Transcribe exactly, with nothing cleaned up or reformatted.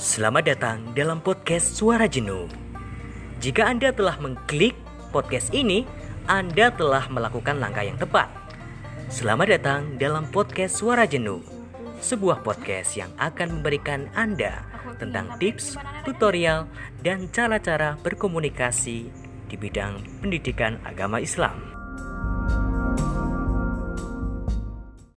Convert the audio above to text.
Selamat datang dalam podcast Suara Jenuh. Jika Anda telah mengklik podcast ini, Anda telah melakukan langkah yang tepat. Selamat datang dalam podcast Suara Jenuh, sebuah podcast yang akan memberikan Anda tentang tips, tutorial, dan cara-cara berkomunikasi di bidang pendidikan agama Islam.